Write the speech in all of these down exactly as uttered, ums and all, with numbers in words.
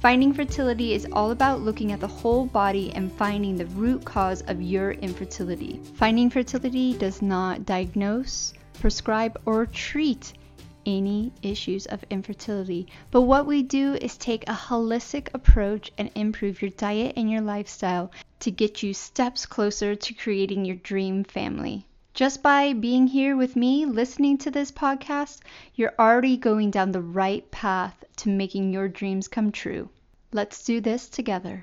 Finding Fertility is all about looking at the whole body and finding the root cause of your infertility. Finding Fertility does not diagnose, prescribe, or treat any issues of infertility, but what we do is take a holistic approach and improve your diet and your lifestyle to get you steps closer to creating your dream family. Just by being here with me, listening to this podcast, you're already going down the right path to making your dreams come true. Let's do this together.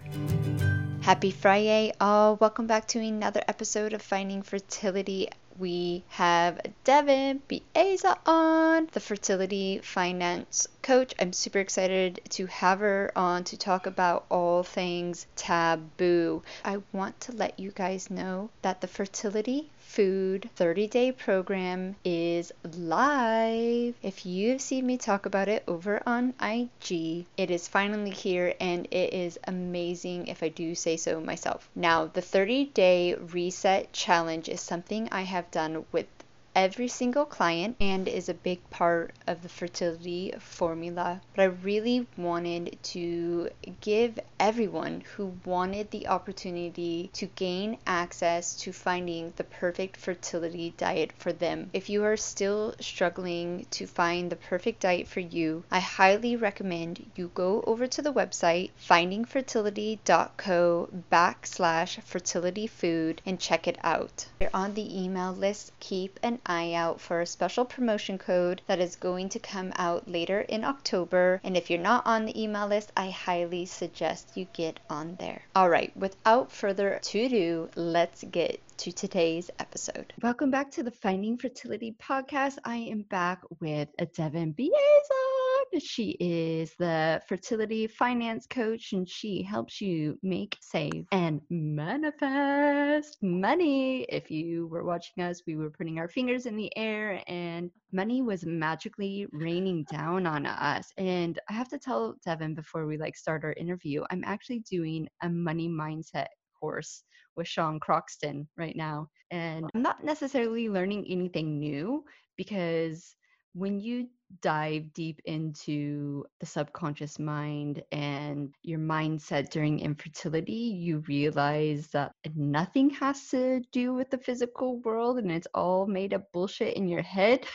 Happy Friday, all. Welcome back to another episode of Finding Fertility. We have Devon Baeza on, the fertility finance coach. I'm super excited to have her on to talk about all things taboo. I want to let you guys know that the Fertility Food thirty-day program is live. If you've seen me talk about it over on I G, it is finally here and it is amazing, if I do say so myself. Now, the thirty-day reset challenge is something I have done with every single client and is a big part of the fertility formula. But I really wanted to give everyone who wanted the opportunity to gain access to finding the perfect fertility diet for them. If you are still struggling to find the perfect diet for you, I highly recommend you go over to the website finding fertility dot co backslash fertility food and check it out. If you're on the email list, keep an eye out for a special promotion code that is going to come out later in October, and if you're not on the email list, I highly suggest you get on there. All right, without further ado, let's get to today's episode. Welcome back to the Finding Fertility podcast. I am back with Devon Baeza. She is the fertility finance coach, and she helps you make, save, and manifest money. If you were watching us, we were putting our fingers in the air, and money was magically raining down on us. And I have to tell Devon before we like start our interview, I'm actually doing a money mindset course with Sean Croxton right now. And I'm not necessarily learning anything new, because when you dive deep into the subconscious mind and your mindset during infertility, you realize that nothing has to do with the physical world and it's all made up bullshit in your head.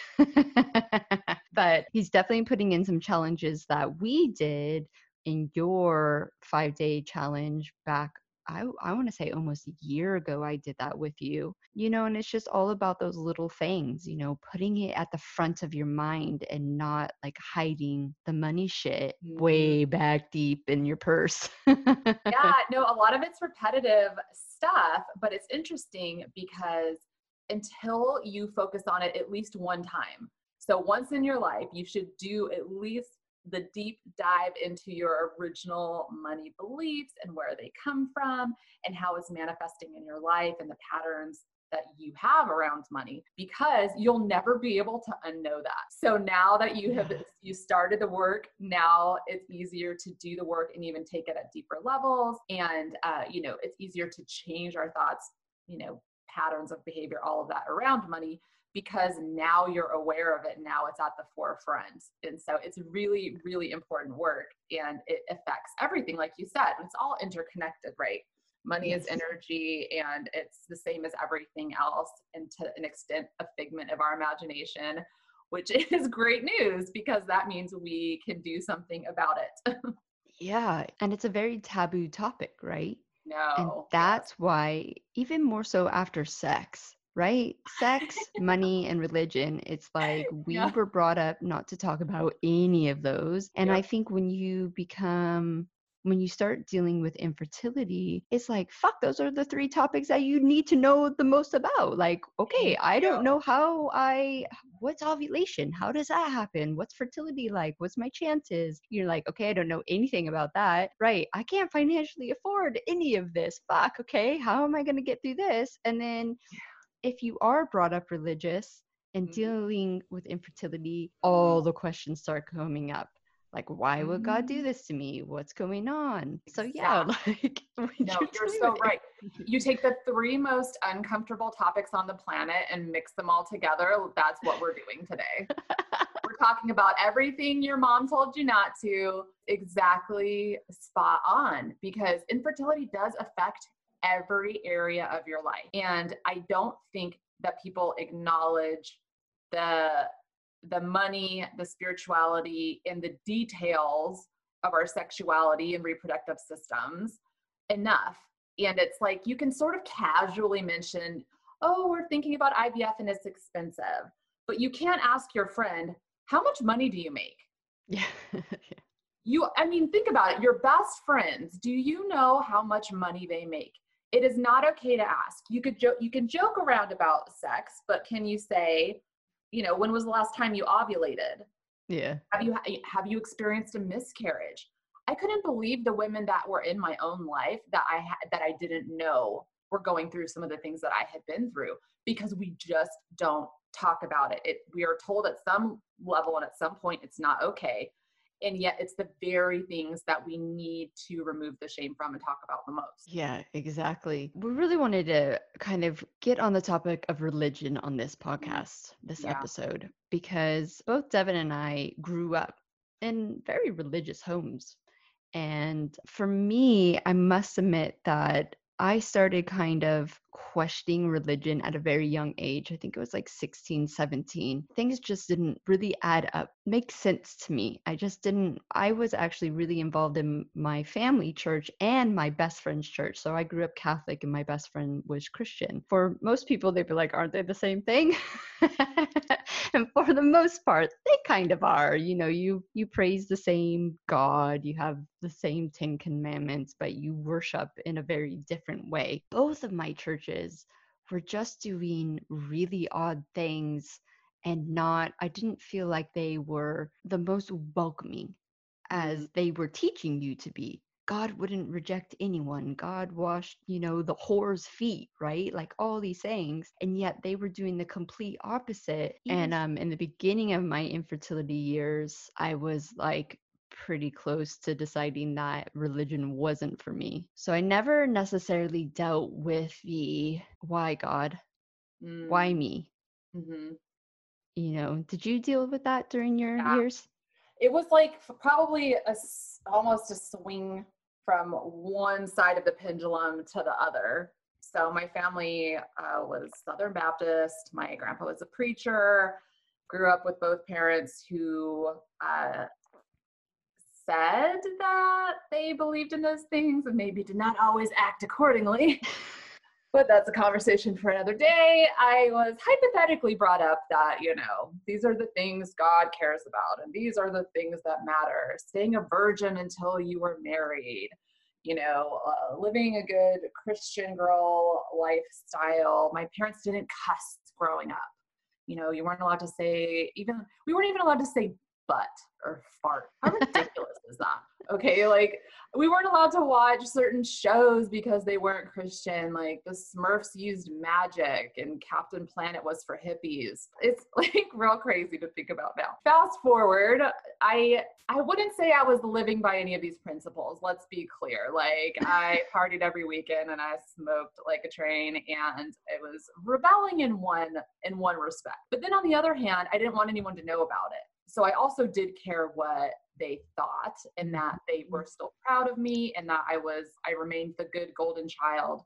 But he's definitely putting in some challenges that we did in your five-day challenge back I, I want to say almost a year ago. I did that with you, you know, and it's just all about those little things, you know, putting it at the front of your mind and not like hiding the money shit way back deep in your purse. Yeah, no, a lot of it's repetitive stuff, but it's interesting because until you focus on it at least one time. So once in your life, you should do at least the deep dive into your original money beliefs and where they come from and how it's manifesting in your life and the patterns that you have around money, because you'll never be able to unknow that. So now that you have, you started the work, now it's easier to do the work and even take it at deeper levels. And, uh, you know, it's easier to change our thoughts, you know, patterns of behavior, all of that around money, because now you're aware of it. Now it's at the forefront. And so it's really, really important work, and it affects everything. Like you said, it's all interconnected, right? Money yes. is energy, and it's the same as everything else, and to an extent, a figment of our imagination, which is great news, because that means we can do something about it. Yeah. And it's a very taboo topic, right? No. And that's why, even more so after sex, right? Sex, money, and religion. It's like we yeah. were brought up not to talk about any of those. And yep. I think when you become when you start dealing with infertility, it's like, fuck, those are the three topics that you need to know the most about. Like, okay, I don't know how I, what's ovulation? How does that happen? What's fertility like? What's my chances? You're like, okay, I don't know anything about that. Right. I can't financially afford any of this. Fuck. Okay. How am I going to get through this? And then if you are brought up religious and mm-hmm. dealing with infertility, all the questions start coming up. Like, why would God do this to me? What's going on? Exactly. So yeah, like. No, you're, you're so it. right. You take the three most uncomfortable topics on the planet and mix them all together. That's what we're doing today. We're talking about everything your mom told you not to. Exactly, spot on, because infertility does affect every area of your life. And I don't think that people acknowledge the the money, the spirituality, and the details of our sexuality and reproductive systems enough. And it's like, you can sort of casually mention, oh, we're thinking about I V F and it's expensive, but you can't ask your friend, how much money do you make? Yeah. You, I mean, think about it. Your best friends, do you know how much money they make? It is not okay to ask. You could joke, you can joke around about sex, but can you say, you know, when was the last time you ovulated? Yeah. Have you, have you experienced a miscarriage? I couldn't believe the women that were in my own life that I had, that I didn't know were going through some of the things that I had been through, because we just don't talk about it. It, we are told at some level and at some point it's not okay. And yet it's the very things that we need to remove the shame from and talk about the most. Yeah, exactly. We really wanted to kind of get on the topic of religion on this podcast, this yeah. episode, because both Devon and I grew up in very religious homes. And for me, I must admit that I started kind of questioning religion at a very young age. I think it was like sixteen, seventeen. Things just didn't really add up, make sense to me. I just didn't, I was actually really involved in my family church and my best friend's church. So I grew up Catholic and my best friend was Christian. For most people, they'd be like, aren't they the same thing? And for the most part, they kind of are. You know, you you praise the same God, you have the same Ten Commandments, but you worship in a very different way. Both of my churches were just doing really odd things and not, I didn't feel like they were the most welcoming as they were teaching you to be. God wouldn't reject anyone. God washed, you know, the whore's feet, right? Like all these things. And yet they were doing the complete opposite. Mm-hmm. And um, in the beginning of my infertility years, I was like pretty close to deciding that religion wasn't for me. So I never necessarily dealt with the why God, mm. why me? Mm-hmm. You know, did you deal with that during your yeah. years? It was like probably a, almost a swing from one side of the pendulum to the other. So my family uh, was Southern Baptist. My grandpa was a preacher, grew up with both parents who uh, said that they believed in those things and maybe did not always act accordingly. But that's a conversation for another day. I was hypothetically brought up that, you know, these are the things God cares about, and these are the things that matter. Staying a virgin until you were married, you know, uh, living a good Christian girl lifestyle. My parents didn't cuss growing up. You know, you weren't allowed to say, even, we weren't even allowed to say butt or fart. How ridiculous is that? Okay, like we weren't allowed to watch certain shows because they weren't Christian. Like the Smurfs used magic and Captain Planet was for hippies. It's like real crazy to think about now. Fast forward, I I wouldn't say I was living by any of these principles. Let's be clear. Like I partied every weekend and I smoked like a train, and it was rebelling in one in one respect. But then on the other hand, I didn't want anyone to know about it. So I also did care what they thought, and that they were still proud of me, and that I was, I remained the good golden child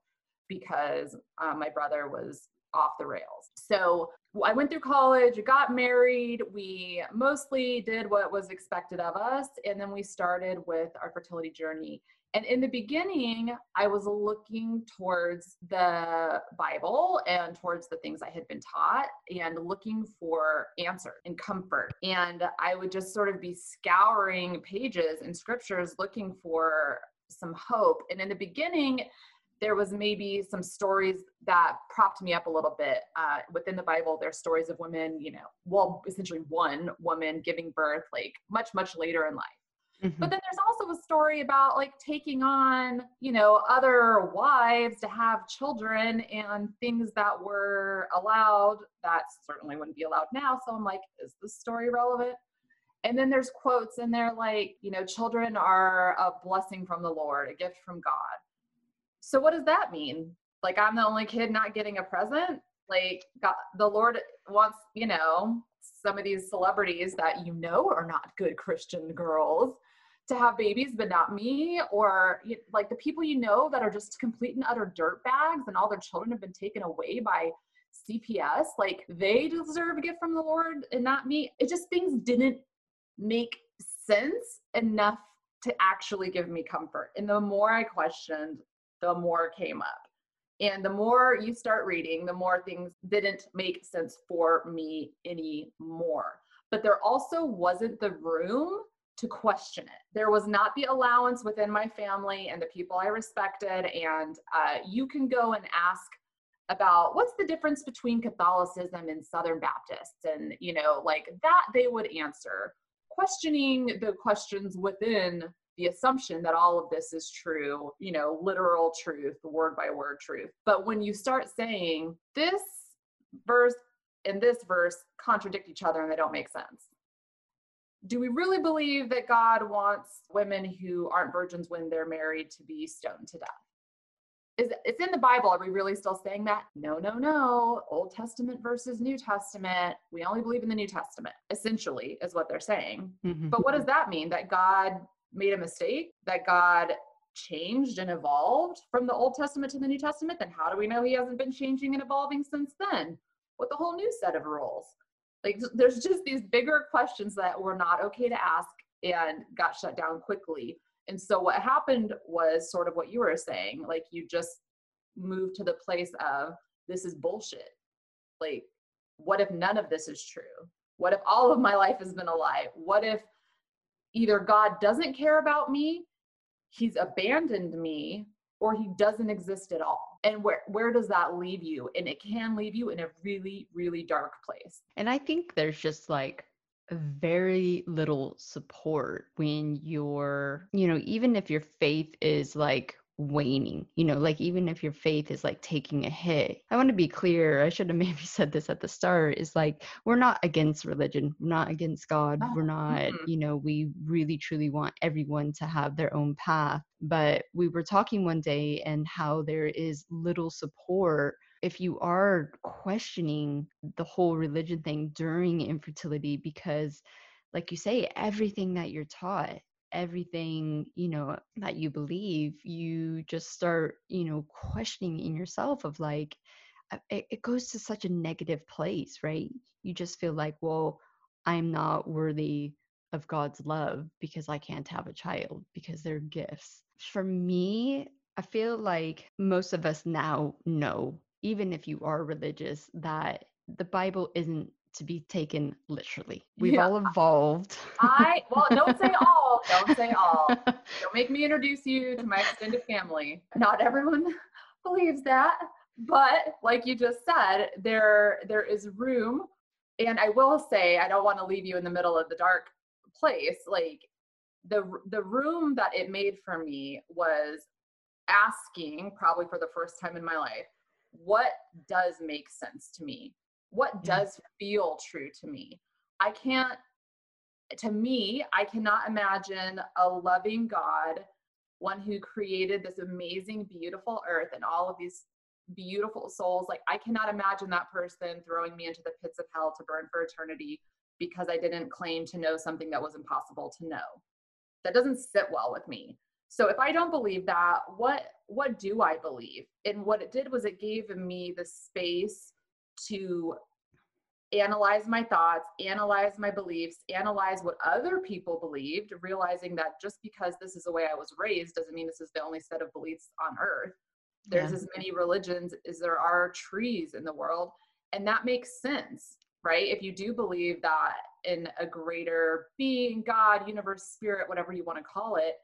because uh, my brother was off the rails. So I went through college, got married. We mostly did what was expected of us. And then we started with our fertility journey. And in the beginning, I was looking towards the Bible and towards the things I had been taught and looking for answers and comfort. And I would just sort of be scouring pages and scriptures looking for some hope. And in the beginning, there was maybe some stories that propped me up a little bit. Uh, within the Bible, there's stories of women, you know, well, essentially one woman giving birth like much, much later in life. Mm-hmm. But then there's also a story about like taking on, you know, other wives to have children and things that were allowed that certainly wouldn't be allowed now. So I'm like, is this story relevant? And then there's quotes in there like, you know, children are a blessing from the Lord, a gift from God. So what does that mean? Like, I'm the only kid not getting a present? Like, God, the Lord wants, you know, some of these celebrities that, you know, are not good Christian girls to have babies, but not me, or like the people, you know, that are just complete and utter dirt bags and all their children have been taken away by C P S. Like, they deserve a gift from the Lord and not me. It just, things didn't make sense enough to actually give me comfort. And the more I questioned, the more came up. And the more you start reading, the more things didn't make sense for me anymore. But there also wasn't the room to question it. There was not the allowance within my family and the people I respected. And uh, you can go and ask about what's the difference between Catholicism and Southern Baptists. And, you know, like that they would answer, questioning the questions within the assumption that all of this is true, you know, literal truth, word by word truth. But when you start saying this verse and this verse contradict each other and they don't make sense, do we really believe that God wants women who aren't virgins when they're married to be stoned to death? Is it's in the Bible. Are we really still saying that? No, no, no. Old Testament versus New Testament. We only believe in the New Testament, essentially, is what they're saying. Mm-hmm. But what does that mean? That God made a mistake, that God changed and evolved from the Old Testament to the New Testament? Then how do we know he hasn't been changing and evolving since then with a whole new set of rules? Like, there's just these bigger questions that were not okay to ask and got shut down quickly. And so what happened was sort of what you were saying, like, you just moved to the place of, this is bullshit. Like, what if none of this is true? What if all of my life has been a lie? What if either God doesn't care about me, he's abandoned me, or he doesn't exist at all? And where, where does that leave you? And it can leave you in a really, really dark place. And I think there's just like very little support when you're, you know, even if your faith is like waning, you know, like even if your faith is like taking a hit. I want to be clear, I should have maybe said this at the start, is like, we're not against religion, we're not against God, oh. we're not, mm-hmm. you know, we really truly want everyone to have their own path. But we were talking one day and how there is little support if you are questioning the whole religion thing during infertility, because like you say, everything that you're taught, everything, you know, that you believe, you just start, you know, questioning in yourself of like, it, it goes to such a negative place, right? You just feel like, well, I'm not worthy of God's love because I can't have a child because they're gifts. For me, I feel like most of us now know, even if you are religious, that the Bible isn't to be taken literally. We've yeah. all evolved. I, well, don't say all, don't say all. Don't make me introduce you to my extended family. Not everyone believes that, but like you just said, there, there is room. And I will say, I don't want to leave you in the middle of the dark place. Like the, the room that it made for me was asking, probably for the first time in my life, what does make sense to me? What does feel true to me? I can't, to me, I cannot imagine a loving God, one who created this amazing, beautiful earth and all of these beautiful souls. Like, I cannot imagine that person throwing me into the pits of hell to burn for eternity because I didn't claim to know something that was impossible to know. That doesn't sit well with me. So if I don't believe that, what, what do I believe? And what it did was it gave me the space to analyze my thoughts, analyze my beliefs, analyze what other people believed, realizing that just because this is the way I was raised doesn't mean this is the only set of beliefs on earth. There's yeah. as many religions as there are trees in the world. And that makes sense, right? If you do believe that in a greater being, God, universe, spirit, whatever you want to call it,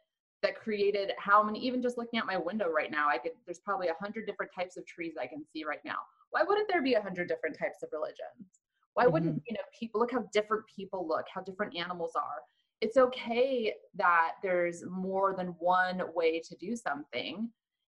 that created how many, even just looking at my window right now, I could, there's probably a hundred different types of trees I can see right now. Why wouldn't there be a hundred different types of religions? Why mm-hmm. wouldn't, you know, people, look how different people look, how different animals are. It's okay that there's more than one way to do something.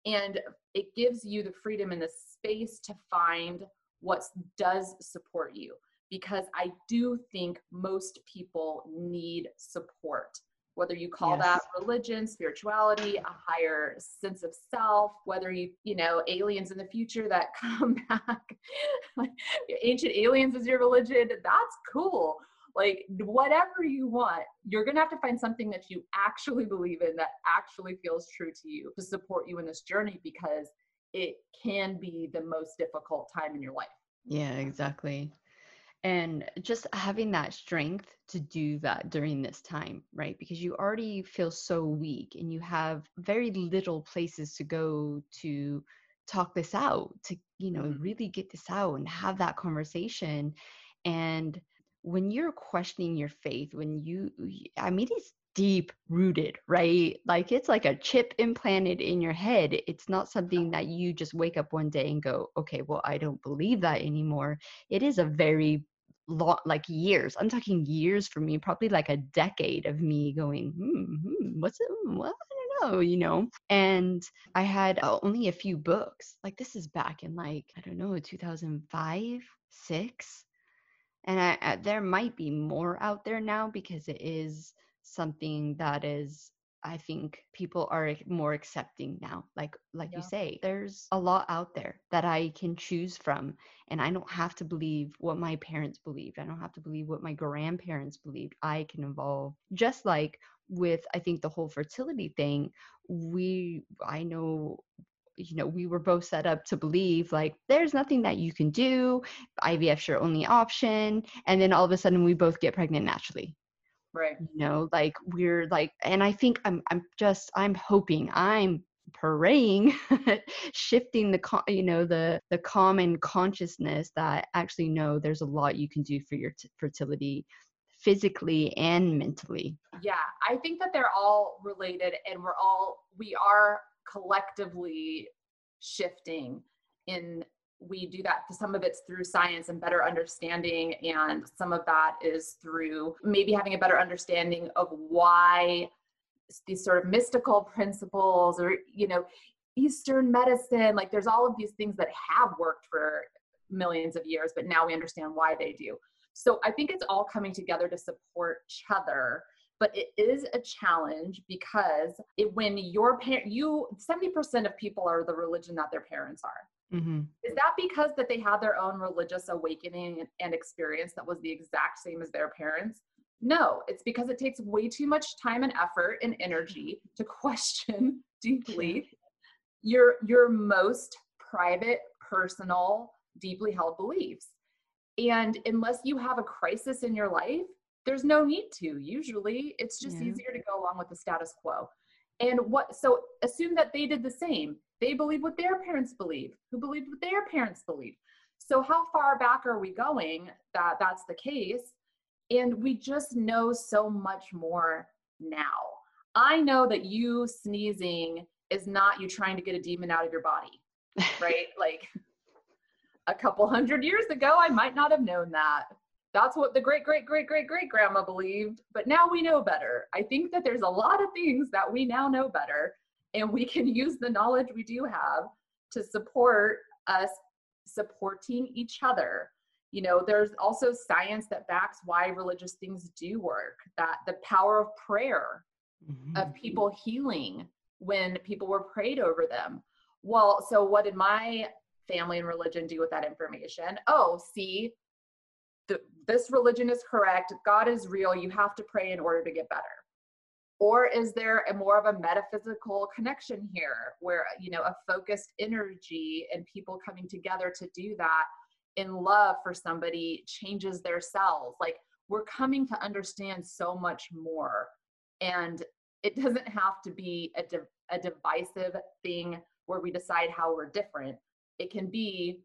And it gives you the freedom and the space to find what does support you. Because I do think most people need support. Whether you call yes. that religion, spirituality, a higher sense of self, whether you, you know, aliens in the future that come back, like ancient aliens is your religion, that's cool. Like whatever you want, you're going to have to find something that you actually believe in that actually feels true to you to support you in this journey, because it can be the most difficult time in your life. Yeah, exactly. And just having that strength to do that during this time, right? Because you already feel so weak and you have very little places to go to talk this out, to, you know, mm-hmm. really get this out and have that conversation. And when you're questioning your faith, when you, I mean, it's deep rooted, right? Like it's like a chip implanted in your head. It's not something that you just wake up one day and go, okay, well, I don't believe that anymore. It is a very long, like years, I'm talking years for me, probably like a decade of me going, hmm, hmm what's it? What? I don't know, you know? And I had only a few books. Like this is back in like, I don't know, two thousand five, six. And I, I, there might be more out there now because it is something that is, I think people are more accepting now. Like, like yeah. you say, there's a lot out there that I can choose from. And I don't have to believe what my parents believed. I don't have to believe what my grandparents believed. I can evolve. Just like with, I think the whole fertility thing, we, I know you know, we were both set up to believe like there's nothing that you can do, I V F's your only option. And then all of a sudden we both get pregnant naturally. Right. You know, like we're like, and I think I'm, I'm just, I'm hoping, I'm praying, shifting the, you know, the, the common consciousness that actually, no, there's a lot you can do for your t- fertility physically and mentally. Yeah. I think that they're all related and we're all, we are collectively shifting in, we do that. Some of it's through science and better understanding. And some of that is through maybe having a better understanding of why these sort of mystical principles or, you know, Eastern medicine, like there's all of these things that have worked for millions of years, but now we understand why they do. So I think it's all coming together to support each other. But it is a challenge because it, when your parent, you, seventy percent of people are the religion that their parents are. Mm-hmm. Is that because that they had their own religious awakening and experience that was the exact same as their parents? No, it's because it takes way too much time and effort and energy to question deeply your, your most private, personal, deeply held beliefs. And unless you have a crisis in your life, there's no need to. Usually it's just yeah. easier to go along with the status quo. And what, so assume that they did the same. They believe what their parents believe, who believed what their parents believe. So how far back are we going that that's the case? And we just know so much more now. I know that you sneezing is not you trying to get a demon out of your body, right? Like a couple hundred years ago, I might not have known that. That's what the great, great, great, great, great grandma believed. But now we know better. I think that there's a lot of things that we now know better. And we can use the knowledge we do have to support us supporting each other. You know, there's also science that backs why religious things do work, that the power of prayer, mm-hmm. of people healing when people were prayed over them. Well, so what did my family and religion do with that information? Oh, see, The, this religion is correct. God is real. You have to pray in order to get better. Or is there a more of a metaphysical connection here where, you know, a focused energy and people coming together to do that in love for somebody changes their cells. Like, we're coming to understand so much more, and it doesn't have to be a, div- a divisive thing where we decide how we're different. It can be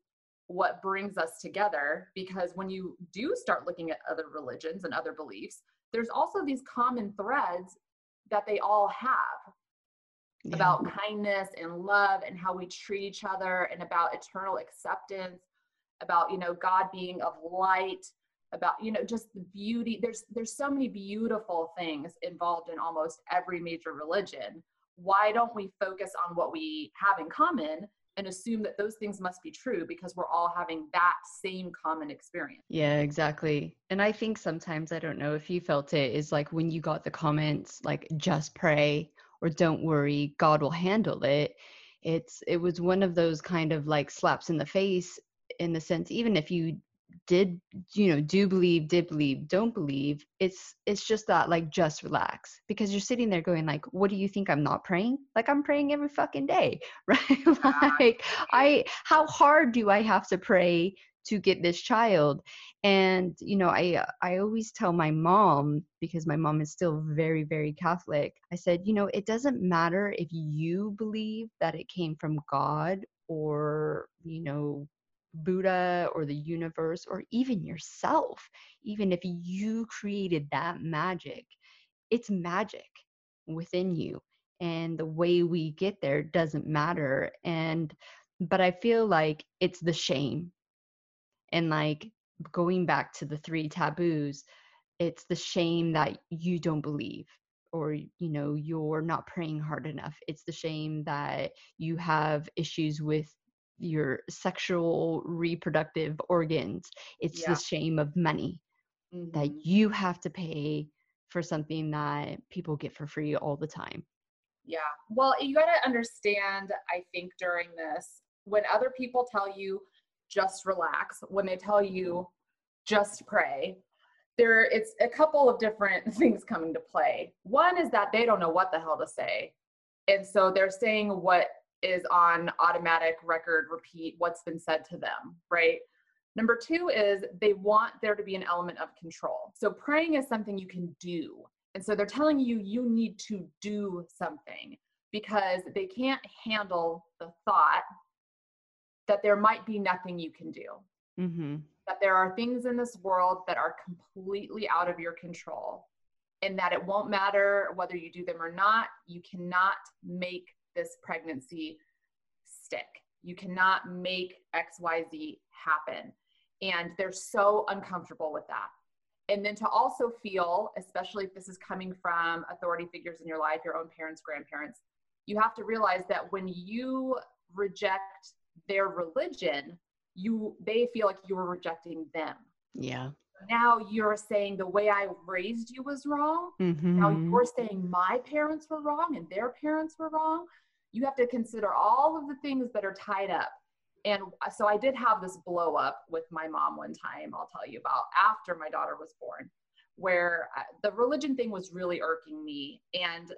what brings us together, because when you do start looking at other religions and other beliefs, there's also these common threads that they all have. Yeah. About kindness and love and how we treat each other, and about eternal acceptance, about, you know, God being of light, about, you know, just the beauty. There's, there's so many beautiful things involved in almost every major religion. Why don't we focus on what we have in common and assume that those things must be true because we're all having that same common experience? Yeah, exactly. And I think sometimes, I don't know if you felt it, is like when you got the comments, like, just pray, or don't worry, God will handle it. It's, it was one of those kind of like slaps in the face, in the sense, even if you did, you know, do believe, did believe, don't believe, it's, it's just that, like, just relax, because you're sitting there going like, what do you think? I'm not praying? Like, I'm praying every fucking day, right? Like, I, how hard do I have to pray to get this child? And, you know, I, I always tell my mom, because my mom is still very, very Catholic. I said, you know, it doesn't matter if you believe that it came from God, or, you know, Buddha, or the universe, or even yourself. Even if you created that magic, it's magic within you, and the way we get there doesn't matter. And, but I feel like it's the shame, and like going back to the three taboos, it's the shame that you don't believe, or, you know, you're not praying hard enough. It's the shame that you have issues with your sexual reproductive organs. It's yeah. the shame of money, mm-hmm. that you have to pay for something that people get for free all the time. Yeah. Well, you got to understand, I think, during this, when other people tell you just relax, when they tell you just pray, there, it's a couple of different things coming to play. One is that they don't know what the hell to say, and so they're saying what is on automatic record repeat, what's been said to them, right? Number two is they want there to be an element of control. So praying is something you can do. And so they're telling you, you need to do something, because they can't handle the thought that there might be nothing you can do, mm-hmm. that there are things in this world that are completely out of your control, and that it won't matter whether you do them or not. You cannot make this pregnancy stick. You cannot make X Y Z happen. And they're so uncomfortable with that. And then to also feel, especially if this is coming from authority figures in your life, your own parents, grandparents, you have to realize that when you reject their religion, you, they feel like you're rejecting them. Yeah. Now you're saying the way I raised you was wrong. Mm-hmm. Now you're saying my parents were wrong and their parents were wrong. You have to consider all of the things that are tied up. And so I did have this blow up with my mom one time, I'll tell you about, after my daughter was born, where the religion thing was really irking me. And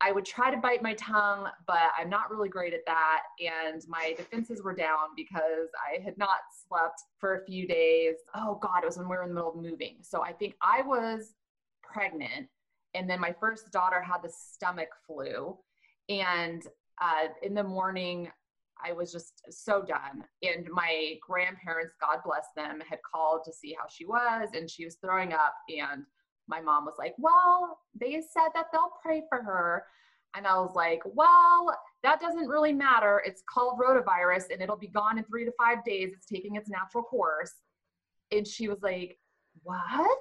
I would try to bite my tongue, but I'm not really great at that. And my defenses were down because I had not slept for a few days. Oh God, it was when we were in the middle of moving. So I think I was pregnant, and then my first daughter had the stomach flu. And uh, in the morning, I was just so done. And my grandparents, God bless them, had called to see how she was, and she was throwing up. And my mom was like, well, they said that they'll pray for her. And I was like, well, that doesn't really matter. It's called rotavirus, and it'll be gone in three to five days. It's taking its natural course. And she was like, what?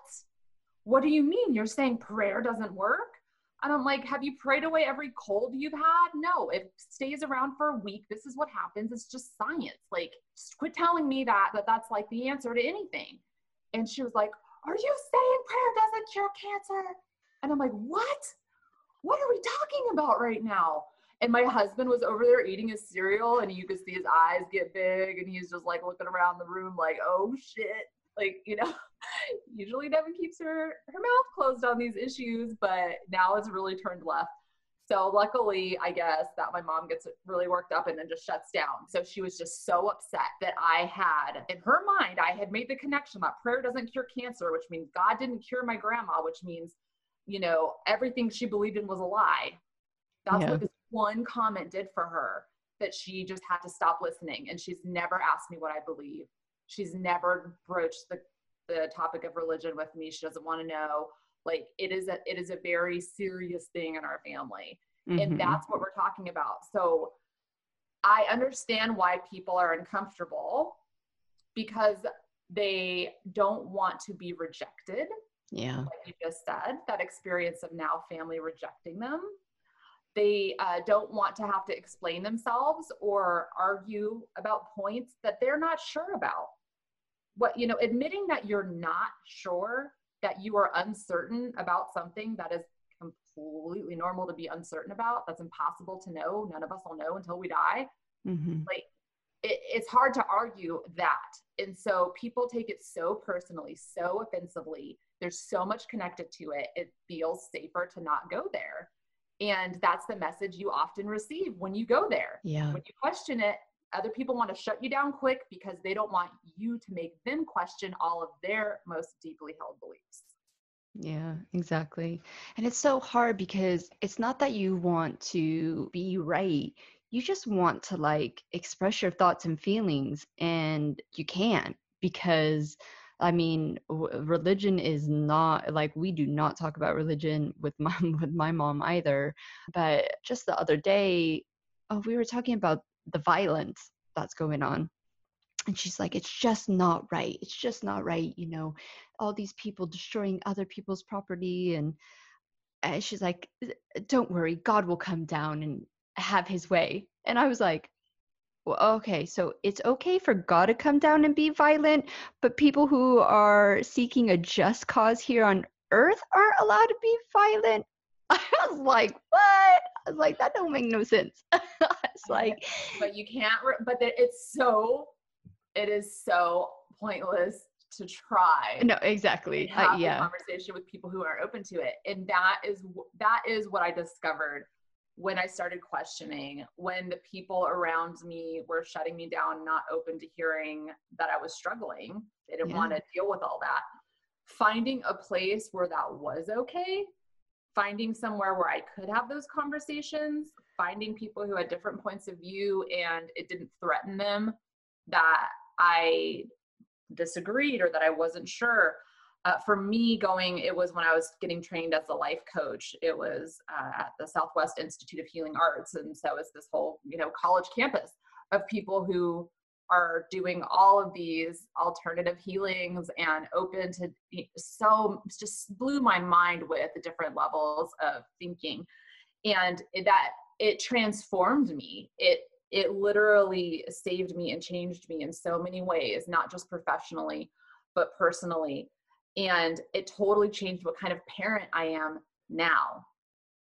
What do you mean? You're saying prayer doesn't work? And I'm like, have you prayed away every cold you've had? No, it stays around for a week. This is what happens. It's just science. Like, just quit telling me that, that that's like the answer to anything. And she was like, are you saying prayer doesn't cure cancer? And I'm like, what? What are we talking about right now? And my husband was over there eating his cereal, and you could see his eyes get big, and he's just like looking around the room like, oh shit. Like, you know, usually Devon keeps her, her mouth closed on these issues, but now it's really turned left. So luckily, I guess, that my mom gets really worked up and then just shuts down. So she was just so upset that I had, in her mind, I had made the connection that prayer doesn't cure cancer, which means God didn't cure my grandma, which means, you know, everything she believed in was a lie. That's yeah. what this one comment did for her, that she just had to stop listening. And she's never asked me what I believe. She's never broached the, the topic of religion with me. She doesn't want to know. Like it is a, it is a very serious thing in our family. Mm-hmm. And that's what we're talking about. So I understand why people are uncomfortable, because they don't want to be rejected. Yeah. Like you just said, that experience of now family rejecting them. They uh, don't want to have to explain themselves or argue about points that they're not sure about. What, you know, admitting that you're not sure, that you are uncertain about something that is completely normal to be uncertain about. That's impossible to know. None of us will know until we die. Mm-hmm. Like it, it's hard to argue that. And so people take it so personally, so offensively. There's so much connected to it. It feels safer to not go there. And that's the message you often receive when you go there. Yeah. When you question it, other people want to shut you down quick because they don't want you to make them question all of their most deeply held beliefs. Yeah, exactly. And it's so hard because it's not that you want to be right. You just want to like express your thoughts and feelings, and you can't because I mean, w- religion is not like, we do not talk about religion with my, with my mom either. But just the other day, oh, we were talking about the violence that's going on. And she's like, it's just not right. It's just not right. You know, all these people destroying other people's property. And, and she's like, don't worry, God will come down and have his way. And I was like, well, okay, so it's okay for God to come down and be violent, but people who are seeking a just cause here on earth aren't allowed to be violent. I was like, what? I was like, that don't make no sense. It's like, but you can't, re- but it's so, it is so pointless to try. No, exactly. Have uh, yeah. a conversation with people who are open to it. And that is, that is what I discovered when I started questioning, when the people around me were shutting me down, not open to hearing that I was struggling. They didn't yeah. want to deal with all that. Finding a place where that was okay, finding somewhere where I could have those conversations, finding people who had different points of view and it didn't threaten them that I disagreed or that I wasn't sure. Uh, for me going, it was when I was getting trained as a life coach. It was uh, at the Southwest Institute of Healing Arts. And so it's this whole, you know, college campus of people who are doing all of these alternative healings and open to, so just blew my mind with the different levels of thinking. And it, that it transformed me. It, it literally saved me and changed me in so many ways, not just professionally, but personally. And it totally changed what kind of parent I am now.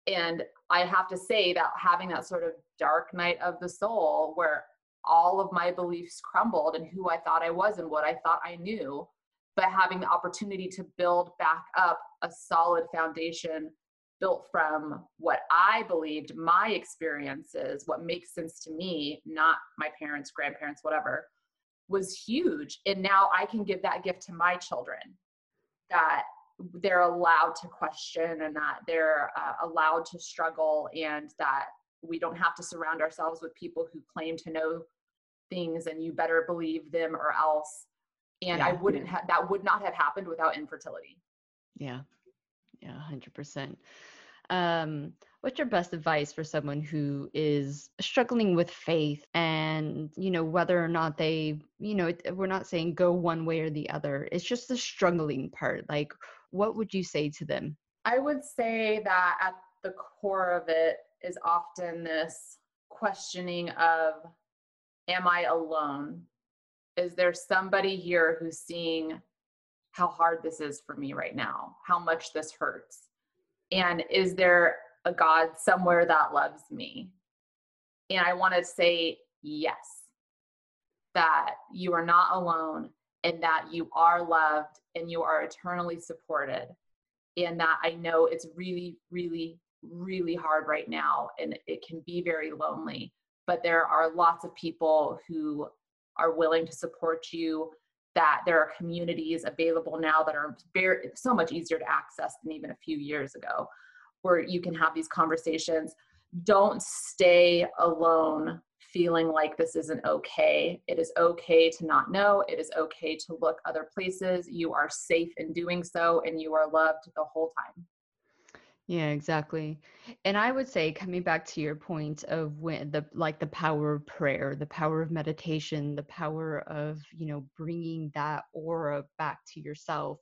And I have to say that having that sort of dark night of the soul where all of my beliefs crumbled and who I thought I was and what I thought I knew, but having the opportunity to build back up a solid foundation built from what I believed, my experiences, what makes sense to me, not my parents, grandparents, whatever, was huge. And now I can give that gift to my children, that they're allowed to question and that they're uh, allowed to struggle, and that we don't have to surround ourselves with people who claim to know things and you better believe them or else. And yeah. I wouldn't have, that would not have happened without infertility. Yeah. Yeah. one hundred percent. Um, what's your best advice for someone who is struggling with faith and, you know, whether or not they, you know, we're not saying go one way or the other. It's just the struggling part. Like, what would you say to them? I would say that at the core of it is often this questioning of, am I alone? Is there somebody here who's seeing how hard this is for me right now? How much this hurts? And is there a God somewhere that loves me? And I want to say, yes, that you are not alone and that you are loved and you are eternally supported. And that I know it's really, really, really hard right now, and it can be very lonely, but there are lots of people who are willing to support you, that there are communities available now that are very, so much easier to access than even a few years ago, where you can have these conversations. Don't stay alone feeling like this isn't okay. It is okay to not know. It is okay to look other places. You are safe in doing so, and you are loved the whole time. Yeah, exactly. And I would say, coming back to your point of when the, like the power of prayer, the power of meditation, the power of, you know, bringing that aura back to yourself,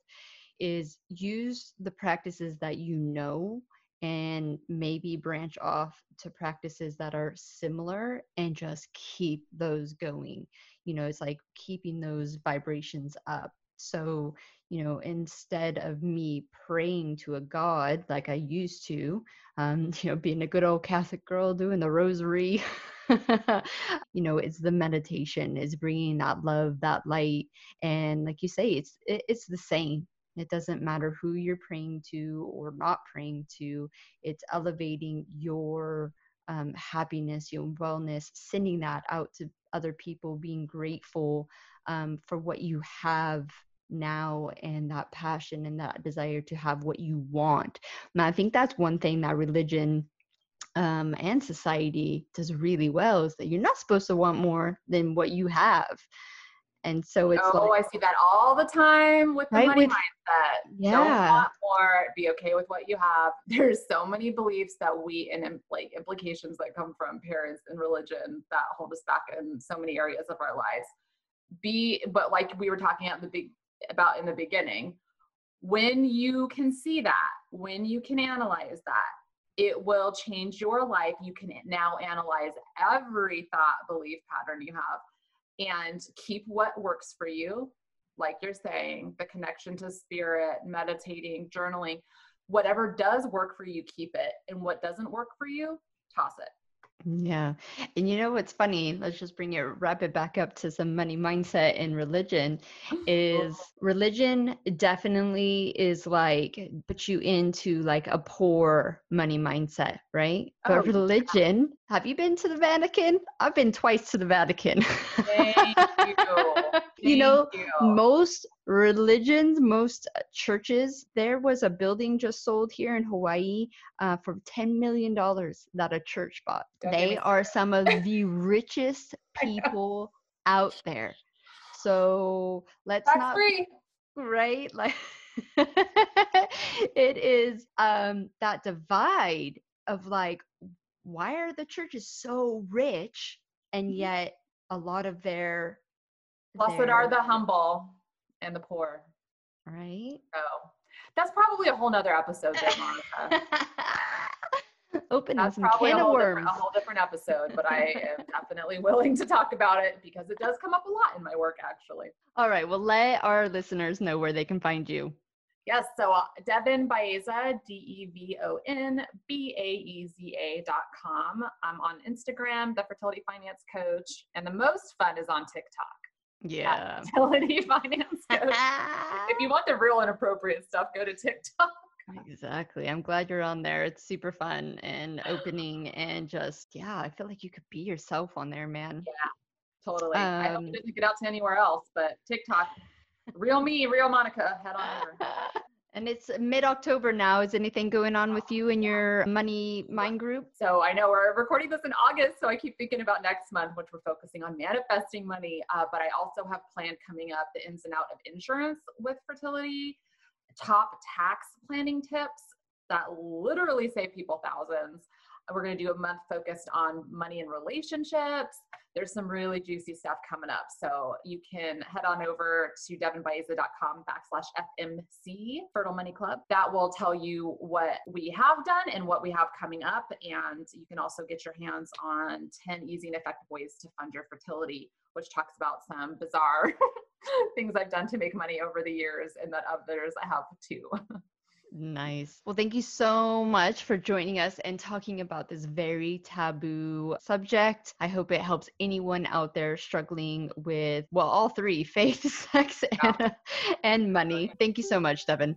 is use the practices that you know, and maybe branch off to practices that are similar and just keep those going. You know, it's like keeping those vibrations up. So, you know, instead of me praying to a God like I used to, um, you know, being a good old Catholic girl doing the rosary, you know, it's the meditation, it's bringing that love, that light. And like you say, it's, it, it's the same. It doesn't matter who you're praying to or not praying to. It's elevating your um, happiness, your wellness, sending that out to other people, being grateful um, for what you have now, and that passion and that desire to have what you want. And I think that's one thing that religion um, and society does really well, is that you're not supposed to want more than what you have. And so it's oh, like, I see that all the time with the right, money with, mindset. Yeah. Don't want more. Be okay with what you have. There's so many beliefs that we, and like implications that come from parents and religion that hold us back in so many areas of our lives. Be, but like we were talking at the big, about in the beginning, when you can see that, when you can analyze that, it will change your life. You can now analyze every thought, belief pattern you have, and keep what works for you. Like you're saying, the connection to spirit, meditating, journaling, whatever does work for you, keep it. And what doesn't work for you, toss it. Yeah. And you know what's funny? Let's just bring it, wrap it back up to some money mindset and religion. Is religion definitely is like, put you into like a poor money mindset, right? Oh, but religion, yeah. Have you been to the Vatican? I've been twice to the Vatican. Thank you. Thank you know, you. Most religions, most churches, there was a building just sold here in Hawaii uh, for ten million dollars that a church bought. Don't they are some of the richest people out there. So let's That's not, free. Right? Like it is um, that divide of like, why are the churches so rich? And yet a lot of their. Blessed their, are the humble. And the poor, right? So that's probably a whole nother episode there, Monica. Open that's probably can a, whole of worms. a whole different episode, but I am definitely willing to talk about it because it does come up a lot in my work, actually. All right, well, let our listeners know where they can find you. Yes, so uh, Devon Baeza, D E V O N B A E Z A dot com. I'm on Instagram, The Fertility Finance Coach, and the most fun is on TikTok. Yeah. Fertility Finance Coach. If you want the real inappropriate stuff, go to TikTok. Exactly. I'm glad you're on there. It's super fun and opening and just, yeah, I feel like you could be yourself on there, man. Yeah, totally. Um, I hope you didn't get out to anywhere else, but TikTok, real me, real Monica, head on over. And it's mid-October now. Is anything going on with you and your money mind group? So I know we're recording this in August, so I keep thinking about next month, which we're focusing on manifesting money. Uh, but I also have planned coming up the ins and out of insurance with fertility, top tax planning tips that literally save people thousands. We're going to do a month focused on money and relationships. There's some really juicy stuff coming up. So you can head on over to devonbaeza.com backslash FMC, Fertile Money Club. That will tell you what we have done and what we have coming up. And you can also get your hands on ten easy and effective ways to fund your fertility, which talks about some bizarre things I've done to make money over the years and that others I have too. Nice. Well, thank you so much for joining us and talking about this very taboo subject. I hope it helps anyone out there struggling with, well, all three, faith, sex, and, yeah. and money. Thank you so much, Devon.